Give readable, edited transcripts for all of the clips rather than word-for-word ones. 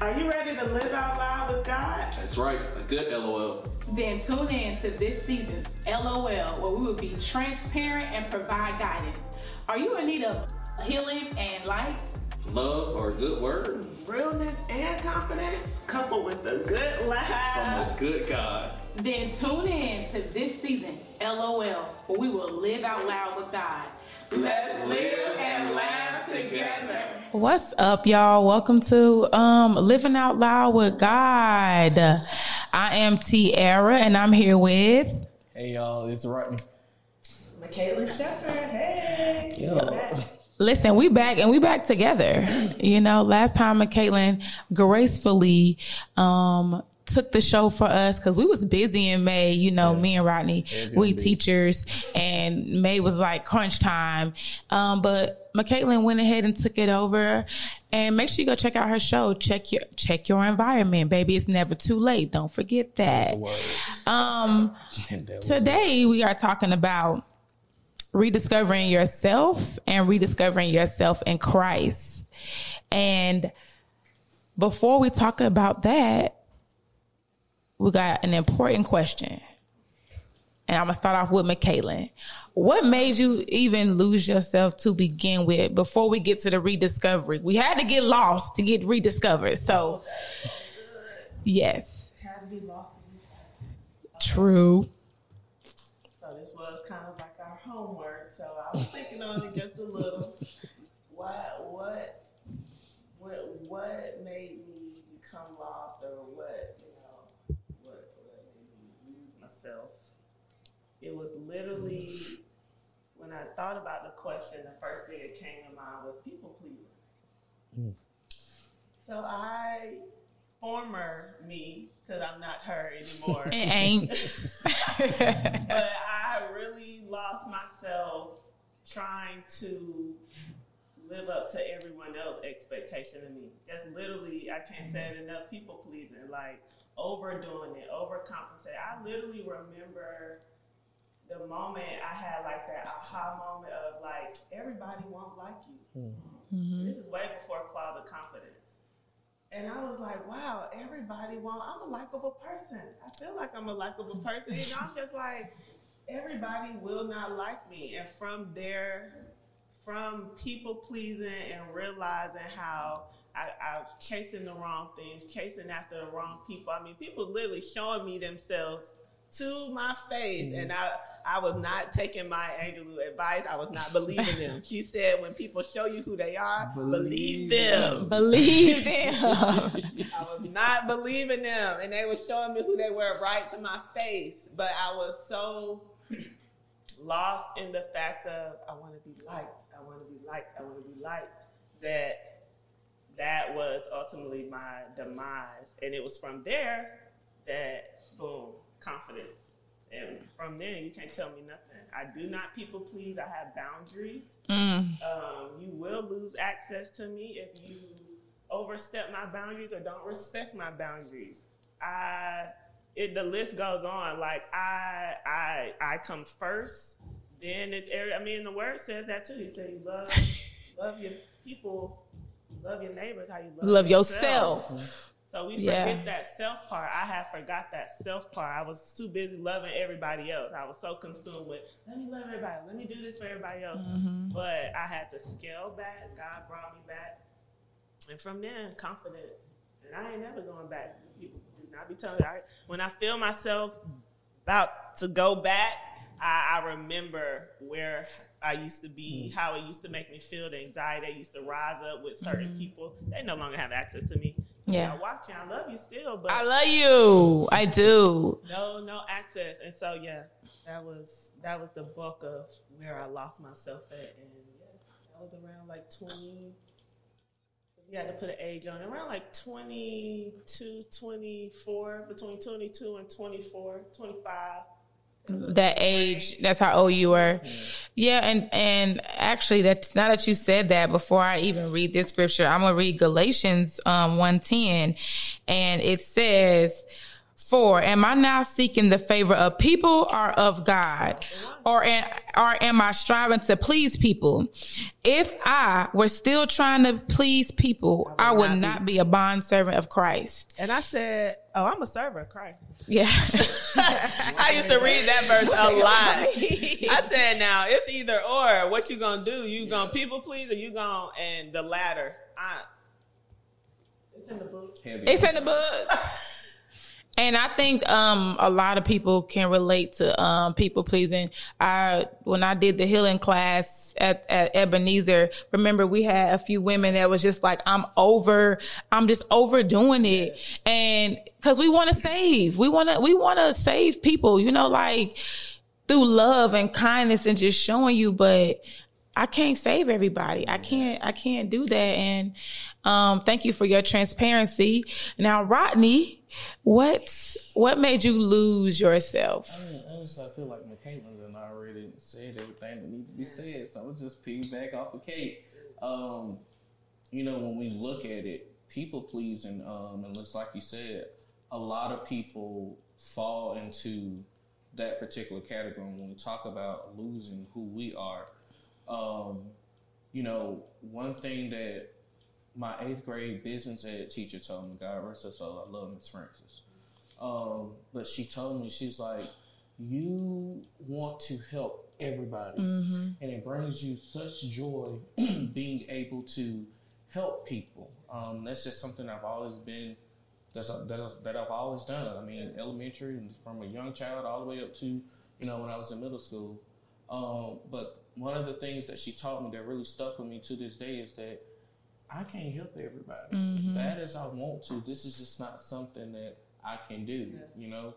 Are you ready to live out loud with God? That's right, a good LOL. Then tune in to this season's LOL, where we will be transparent and provide guidance. Are you in need of healing and light? Love or a good word? Realness and confidence, coupled with a good laugh. From a good God. Then tune in to this season's LOL, where we will live out loud with God. Let's live and laugh together. What's up, y'all? Welcome to Living Out Loud with God. I am Tiara, and I'm here with... Hey, y'all. It's Rodney. Mikaela Shepherd. Hey. Yo. Listen, we back, and we back together. You know, last time McKaylin gracefully took the show for us because we was busy in May. You know, me and Rodney, we teachers, and May was like crunch time. But McKaylin went ahead and took it over. And make sure you go check out her show. Check your environment, baby. It's never too late. Don't forget that. Today we are talking about rediscovering yourself and rediscovering yourself in Christ. And before we talk about that, we got an important question. And I'm going to start off with McKaylin. What made you even lose yourself to begin with before we get to the rediscovery? We had to get lost to get rediscovered. So, yes. Had to be lost. True. So this was kind of like our homework. So I was thinking on it just a little. What made me become lost, or what? It was literally, when I thought about the question, the first thing that came to mind was people pleasing. Mm. So former me, because I'm not her anymore. It ain't. But I really lost myself trying to live up to everyone else's expectation of me. That's literally, I can't say it enough, people pleasing, like overdoing it, overcompensate. I literally remember the moment I had like that aha moment of like, everybody won't like you. Mm-hmm. This is way before cloud of confidence. And I was like, wow, everybody won't, I'm a likable person. I feel like I'm a likable person. You know, I'm just like, everybody will not like me. And from there, from people pleasing and realizing how I was chasing the wrong things, chasing after the wrong people. I mean, people literally showing me themselves to my face, and I was not taking my Angelou advice. I was not believing them. She said, when people show you who they are, believe them. Believe them. I was not believing them, and they were showing me who they were right to my face, but I was so lost in the fact of, I want to be liked, that was ultimately my demise. And it was from there that, boom, confidence. And from there, you can't tell me nothing. I do not people please. I have boundaries. You will lose access to me if you overstep my boundaries or don't respect my boundaries. The list goes on. Like, I come first, then it's area. I mean, the word says that too. He said you love your people, love your neighbors, how you love yourself. So we forget that self part. I had forgot that self part. I was too busy loving everybody else. I was so consumed with, let me love everybody. Let me do this for everybody else. Mm-hmm. But I had to scale back. God brought me back. And from then, confidence. And I ain't never going back. People do not be telling me. When I feel myself about to go back, I remember where I used to be, how it used to make me feel, the anxiety that used to rise up with certain people. They no longer have access to me. Yeah, I watch you. I love you still, but I love you. I do. No access, and so that was the bulk of where I lost myself at, and I was around like 20. You had to put an age on around like 22, 24, between 22 and 24, 25. That age, that's how old you were. Yeah, and actually, that now that you said that, before I even read this scripture, I'm going to read Galatians 1:10, and it says, 4, am I now seeking the favor of people or of God? Or am I striving to please people? If I were still trying to please people, I would not be a bondservant of Christ. And I said, oh, I'm a servant of Christ. Yeah. I used to read that verse a lot. I said, now, it's either or. What you going to do? You going to people please or you going to, and the latter. It's in the book. It's in the book. And I think a lot of people can relate to people pleasing. When I did the healing class at Ebenezer, remember we had a few women that was just like, I'm just overdoing it. Yes. And because we want to save, we want to save people, you know, like through love and kindness and just showing you, but I can't save everybody. I can't do that. And thank you for your transparency. Now, Rodney, What made you lose yourself? I feel like McKaylin and I already said everything that needed to be said, so I'm just piggyback off of Kate. You know, when we look at it, people pleasing, and just like you said, a lot of people fall into that particular category. When we talk about losing who we are, you know, one thing that my 8th grade business ed teacher told me, God rest her soul, I love Ms. Francis. But she told me, she's like, you want to help everybody. Mm-hmm. And it brings you such joy being able to help people. That's just something I've always been, that I've always done. I mean, elementary, and from a young child all the way up to, you know, when I was in middle school. But one of the things that she taught me that really stuck with me to this day is that I can't help everybody. Mm-hmm. As bad as I want to, this is just not something that I can do, you know?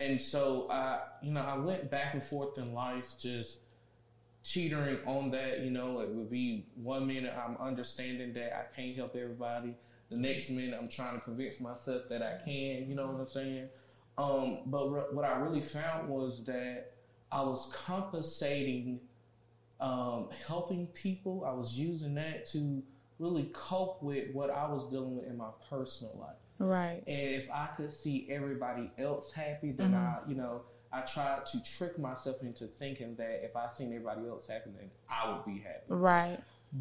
And so I went back and forth in life just teetering on that, you know. It would be one minute I'm understanding that I can't help everybody. The next minute I'm trying to convince myself that I can, you know what I'm saying? But what I really found was that I was compensating helping people. I was using that to really cope with what I was dealing with in my personal life. Right. And if I could see everybody else happy, then I tried to trick myself into thinking that if I seen everybody else happy, then I would be happy. Right.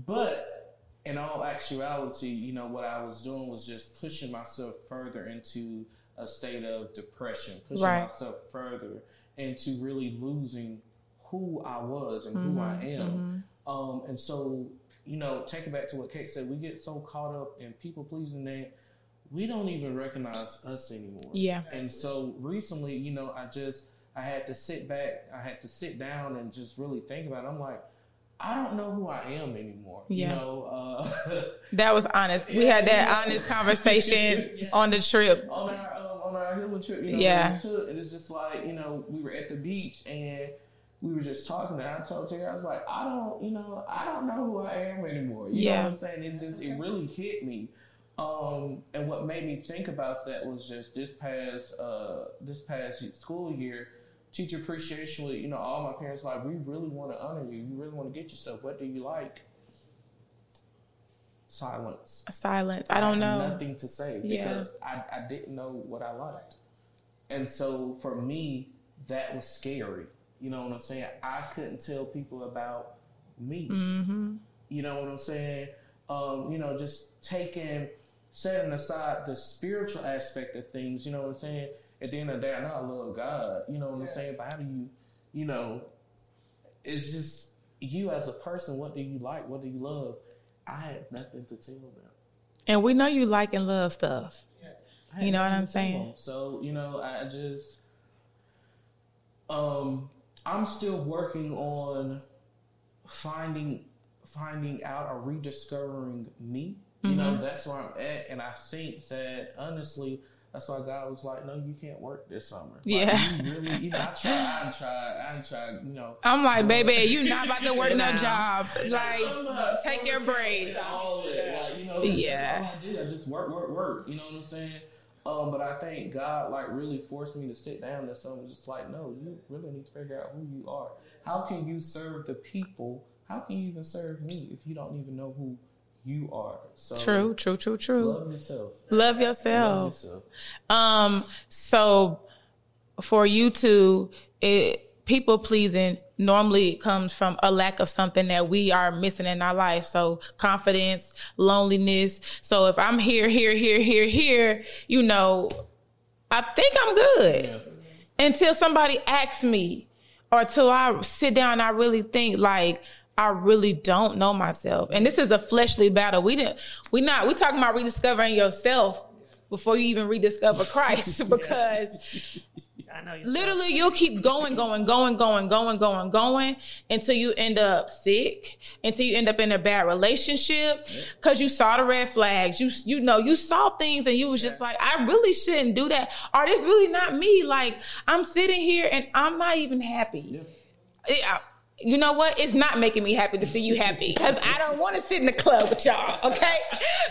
But in all actuality, you know, what I was doing was just pushing myself further into a state of depression, pushing myself further into really losing who I was and who I am. Mm-hmm. And so, you know, take it back to what Kate said, we get so caught up in people pleasing that we don't even recognize us anymore. Yeah. And so recently, you know, I had to sit down and just really think about it. I'm like, I don't know who I am anymore. Yeah. You know, that was honest. We had that honest conversation on the trip. On our healing trip, you know, and it's just like, you know, we were at the beach and we were just talking, and I told Tiara, I was like, I don't know who I am anymore. You know what I'm saying? It really hit me. And what made me think about that was just this past school year, teacher appreciation week, you know, all my parents were like, we really want to honor you. You really want to get yourself. What do you like? Silence. I don't know. Nothing to say because I didn't know what I liked. And so for me, that was scary. You know what I'm saying? I couldn't tell people about me. Mm-hmm. You know what I'm saying? You know, just setting aside the spiritual aspect of things, you know what I'm saying? At the end of the day, I know I love God, you know what I'm saying? But how do you, you know, it's just you as a person, what do you like? What do you love? I have nothing to tell them. And we know you like and love stuff. Yeah. You know what I'm saying? So, you know, I just, I'm still working on finding out or rediscovering me. Mm-hmm. You know, that's where I'm at. And I think that, honestly, that's why God was like, no, you can't work this summer. Yeah. Like, you really, you know, I tried, you know. I'm like, baby, you're not about to work no job. Like, take your break. Like, you know, that's all I did. I just work. You know what I'm saying? But I think God, like, really forced me to sit down this summer. Just like, no, you really need to figure out who you are. How can you serve the people? How can you even serve me if you don't even know who you are. So true. Love yourself. So for you to, people pleasing normally comes from a lack of something that we are missing in our life. So confidence, loneliness. So if I'm here, you know, I think I'm good until somebody asks me, or till I sit down and I really think, like, I really don't know myself. And this is a fleshly battle. We talking about rediscovering yourself before you even rediscover Christ, because I know literally you'll keep going until you end up sick, until you end up in a bad relationship, because you saw the red flags. You saw things and you was just like, I really shouldn't do that. Or this really not me. Like, I'm sitting here and I'm not even happy. You know what? It's not making me happy to see you happy, because I don't want to sit in the club with y'all, okay?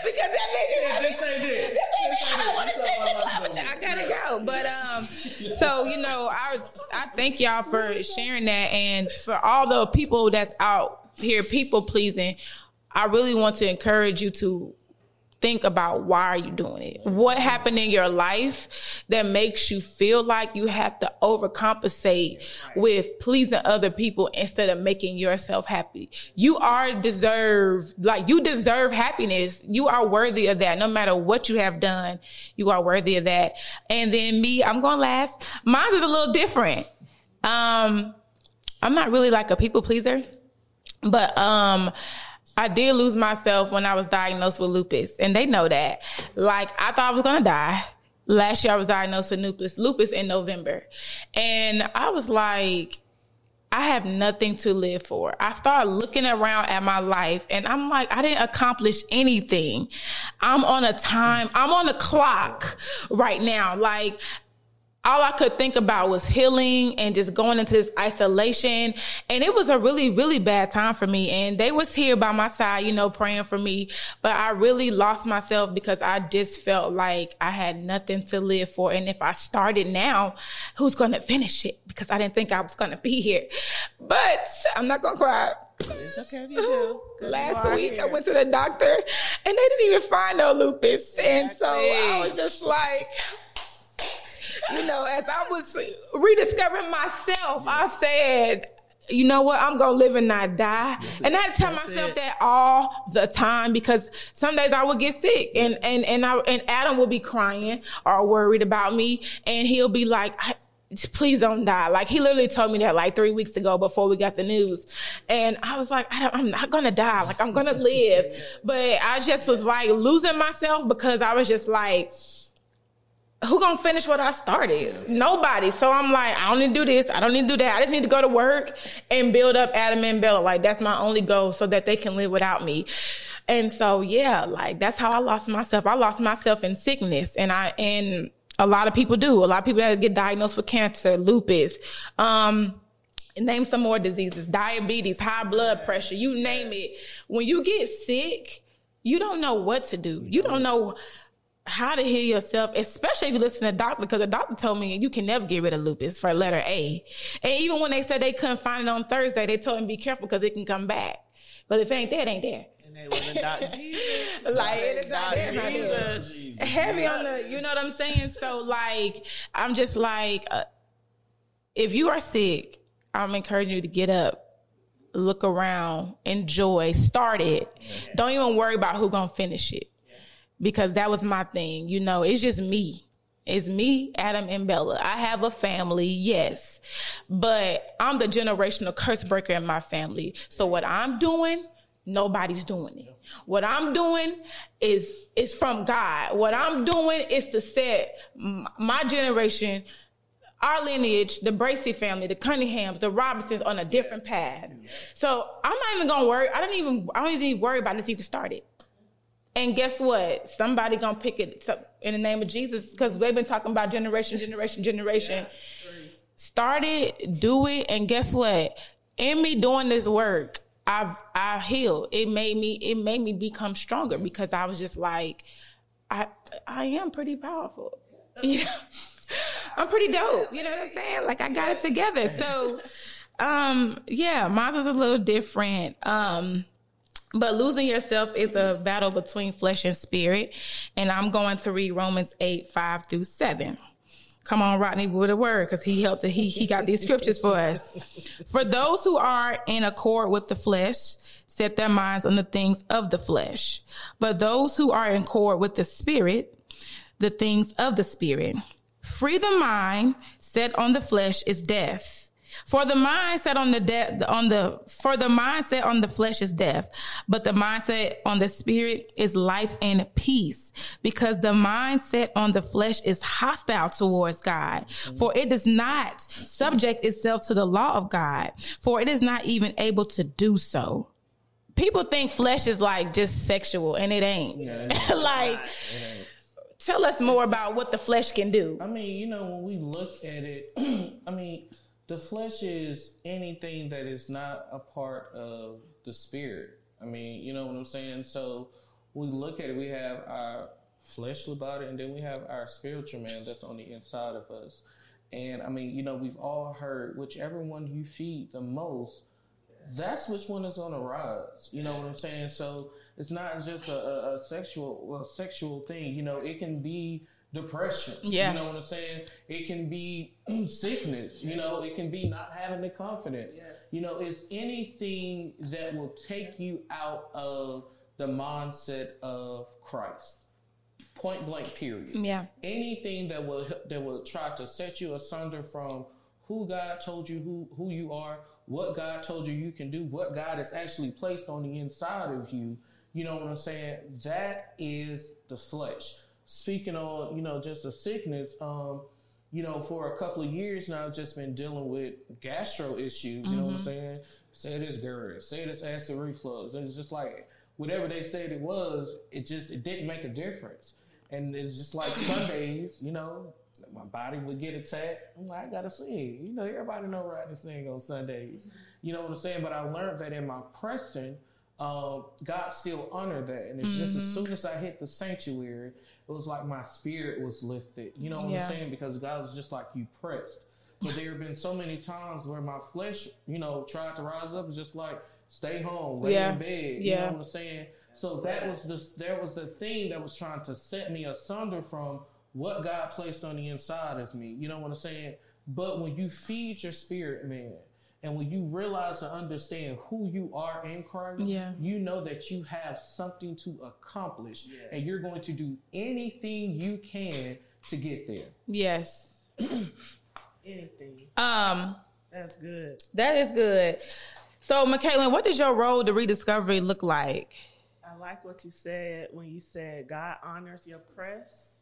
Because that made you happy. This ain't it. I don't want to sit in the club with y'all. I gotta go. But so you know, I thank y'all for sharing that, and for all the people that's out here people pleasing. I really want to encourage you to think about, why are you doing it? What happened in your life that makes you feel like you have to overcompensate with pleasing other people instead of making yourself happy? You deserve happiness. You are worthy of that. No matter what you have done, you are worthy of that. And then me, I'm going last. Mine is a little different. I'm not really like a people pleaser, but I did lose myself when I was diagnosed with lupus, and they know that. Like, I thought I was going to die. Last year, I was diagnosed with lupus in November. And I was like, I have nothing to live for. I started looking around at my life, and I'm like, I didn't accomplish anything. I'm on a clock right now. Like, all I could think about was healing and just going into this isolation. And it was a really, really bad time for me. And they was here by my side, you know, praying for me. But I really lost myself, because I just felt like I had nothing to live for. And if I started now, who's going to finish it? Because I didn't think I was going to be here. But I'm not going to cry. It's okay if you do. Last week I went to the doctor and they didn't even find no lupus. Exactly. And so I was just like... You know, as I was rediscovering myself, I said, you know what? I'm going to live and not die. And I had to tell myself that all the time, because some days I would get sick and Adam would be crying or worried about me. And he'll be like, please don't die. Like, he literally told me that like 3 weeks ago before we got the news. And I was like, I'm not going to die. Like, I'm going to live. But I just was like losing myself, because I was just like, who gonna finish what I started? Nobody. So I'm like, I don't need to do this. I don't need to do that. I just need to go to work and build up Adam and Bella. Like, that's my only goal, so that they can live without me. And so, yeah, like, that's how I lost myself. I lost myself in sickness, and a lot of people do. A lot of people that get diagnosed with cancer, lupus, name some more diseases, diabetes, high blood pressure, you name it. When you get sick, you don't know what to do. You don't know how to heal yourself, especially if you listen to the doctor, because the doctor told me you can never get rid of lupus for letter A. And even when they said they couldn't find it on Thursday, they told him be careful because it can come back. But if it ain't there, it ain't there. And they wasn't Doc Jesus. Like, it's not there. Jesus. Heavy on the, you know what I'm saying? So, like, I'm just like, if you are sick, I'm encouraging you to get up, look around, enjoy, start it. Yeah. Don't even worry about who gonna finish it. Because that was my thing. You know, it's just me. It's me, Adam, and Bella. I have a family, yes. But I'm the generational curse breaker in my family. So what I'm doing, nobody's doing it. What I'm doing is from God. What I'm doing is to set my generation, our lineage, the Bracey family, the Cunninghams, the Robinsons, on a different path. So I'm not even going to worry. I don't even worry about this. You can start it. And guess what? Somebody gonna pick it up in the name of Jesus, because we've been talking about generation. Yeah. Start it, do it, and guess what? In me doing this work, I healed. It made me become stronger, because I was just like, I am pretty powerful. You know? I'm pretty dope. You know what I'm saying? Like, I got it together. So, yeah, mine was a little different. But losing yourself is a battle between flesh and spirit. And I'm going to read Romans 8:5-7. Come on, Rodney, with a word, because he helped. He got these scriptures for us. For those who are in accord with the flesh set their minds on the things of the flesh. But those who are in accord with the spirit, the things of the spirit. Free the mind set on the flesh is death. For the mindset on the flesh is death, but the mindset on the spirit is life and peace, because the mindset on the flesh is hostile towards God, for it does not subject itself to the law of God, for it is not even able to do so. People think flesh is like just sexual, and it ain't. Yeah, it's like, it ain't. Tell us more about what the flesh can do. I mean, you know, when we look at it, I mean, the flesh is anything that is not a part of the spirit. I mean, you know what I'm saying? So we look at it, we have our fleshly body, and then we have our spiritual man that's on the inside of us. And I mean, you know, we've all heard whichever one you feed the most, that's which one is going to rise. You know what I'm saying? So it's not just a sexual thing. You know, it can be depression. Yeah. You know what I'm saying? It can be sickness. You know, it can be not having the confidence. Yeah. You know, it's anything that will take you out of the mindset of Christ. Point blank, period. Yeah. Anything that will try to set you asunder from who God told you who you are, what God told you can do, what God has actually placed on the inside of you. You know what I'm saying? That is the flesh. Speaking on, you know, just a sickness, you know, for a couple of years now, I've just been dealing with gastro issues, you know what I'm saying? Say this GERD, say this acid reflux. And it's just like, whatever they said it was, it didn't make a difference. And it's just like some days, you know, my body would get attacked. I'm like, I gotta sing. You know, everybody know Rodney sing on Sundays. You know what I'm saying? But I learned that in my pressing, God still honored that. And it's just as soon as I hit the sanctuary, it was like my spirit was lifted. You know what I'm saying? Because God was just like, you pressed. But there have been so many times where my flesh, you know, tried to rise up. Just like, stay home, lay in bed. You know what I'm saying? So that was the thing that was trying to set me asunder from what God placed on the inside of me. You know what I'm saying? But when you feed your spirit, man, and when you realize and understand who you are in Christ, you know that you have something to accomplish. Yes. And you're going to do anything you can to get there. Yes. Anything. That's good. That is good. So, Mikaela, what does your road to rediscovery look like? I like what you said when you said God honors your press.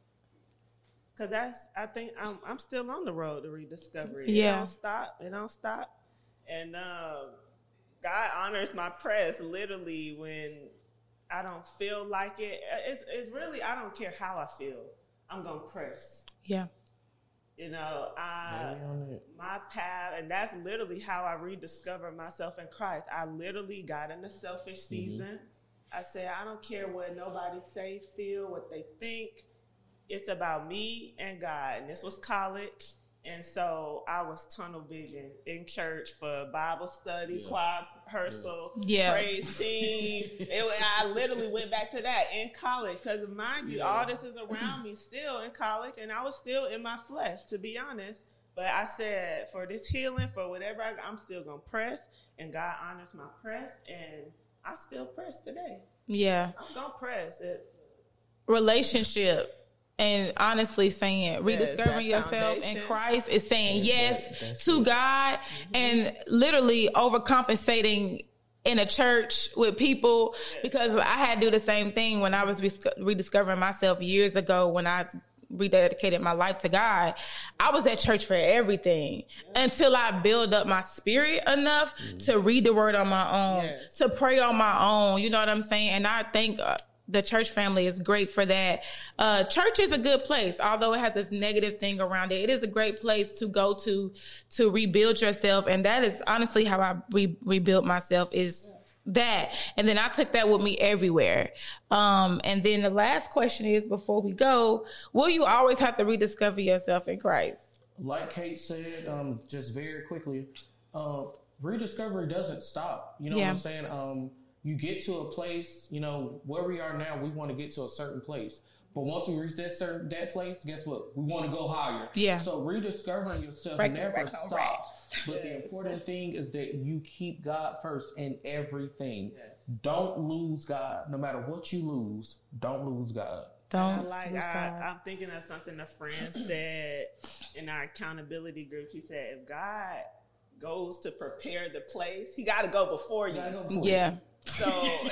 Because I think I'm still on the road to rediscovery. Yeah. It don't stop. And God honors my press literally when I don't feel like it. It's really, I don't care how I feel. I'm going to press. Yeah. You know, my path, and that's literally how I rediscovered myself in Christ. I literally got in a selfish season. I said, I don't care what nobody say, feel, what they think. It's about me and God. And this was college. And so I was tunnel vision in church for Bible study, choir rehearsal, praise team. I literally went back to that in college because, mind you, all this is around me still in college, and I was still in my flesh, to be honest. But I said, for this healing, for whatever, I'm still going to press, and God honors my press, and I still press today. Yeah. I'm going to press it. Relationship. And honestly saying, rediscovering yourself in Christ is saying yes to God and literally overcompensating in a church with people, because I had to do the same thing when I was rediscovering myself years ago when I rededicated my life to God. I was at church for everything until I build up my spirit enough to read the word on my own, to pray on my own. You know what I'm saying? And I think the church family is great for that. Church is a good place, although it has this negative thing around it. It is a great place to go to rebuild yourself. And that is honestly how I rebuilt myself is that. And then I took that with me everywhere. And then the last question is, before we go, will you always have to rediscover yourself in Christ? Like Kate said, just very quickly, rediscovery doesn't stop. You know what I'm saying? you get to a place, you know, where we are now, we want to get to a certain place. But once we reach that place, guess what? We want to go higher. Yeah. So rediscovering yourself never stops. But the important thing is that you keep God first in everything. Yes. Don't lose God. No matter what you lose, don't lose God. Don't lose God. I'm thinking of something a friend said in our accountability group. She said, if God goes to prepare the place, he got to go before you. Yeah. So,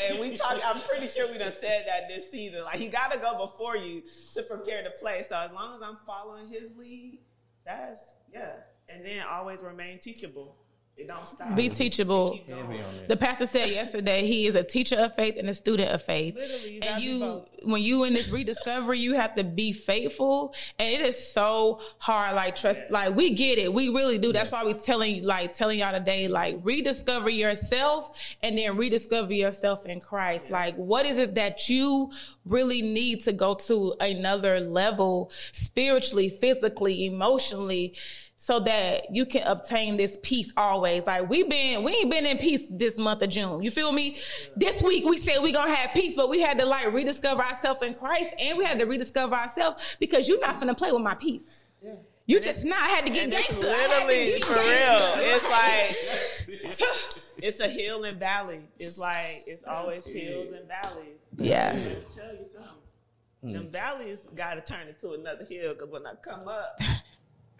and we talk, I'm pretty sure we done said that this season. Like, he got to go before you to prepare the place. So, as long as I'm following his lead, that's, yeah. And then always remain teachable. It don't stop. Be teachable. Keep going. The pastor said yesterday, he is a teacher of faith and a student of faith. Literally, when you in this rediscovery, you have to be faithful. And it is so hard. Like, trust, yes. Like, we get it. We really do. That's why we telling y'all today, like, rediscover yourself and then rediscover yourself in Christ. Yes. Like, what is it that you really need to go to another level spiritually, physically, emotionally, so that you can obtain this peace always. Like, we ain't been in peace this month of June. You feel me? This week we said we gonna have peace, but we had to like rediscover ourselves in Christ, and we had to rediscover ourselves because you're not finna play with my peace. Yeah. You and just not. I had to get gangster. Literally, for real. It's like, it's a hill and valley. It's like, it's always hills and valleys. Yeah. Let me tell you something. Them valleys gotta turn into another hill, because when I come up,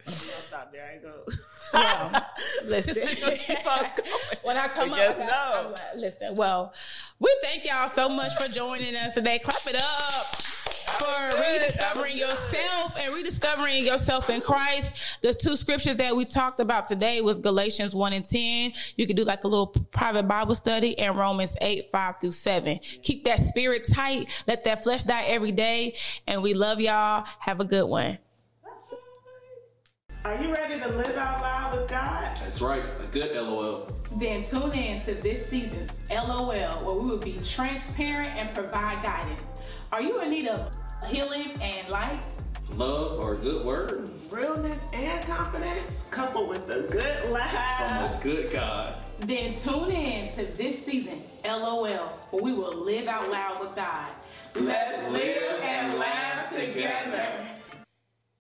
I'm gonna stop there. I ain't gonna. No, listen. Keep on going. When I come up, I'm like, listen. Well, we thank y'all so much for joining us today. Clap it up for rediscovering yourself and rediscovering yourself in Christ. The two scriptures that we talked about today was Galatians 1:10. You could do like a little private Bible study, and Romans 8:5-7. Keep that spirit tight. Let that flesh die every day. And we love y'all. Have a good one. Are you ready to live out loud with God? That's right, a good LOL. Then tune in to this season's LOL, where we will be transparent and provide guidance. Are you in need of healing and light? Love or a good word? Realness and confidence, coupled with a good laugh. From a good God. Then tune in to this season's LOL, where we will live out loud with God. Let's live and laugh.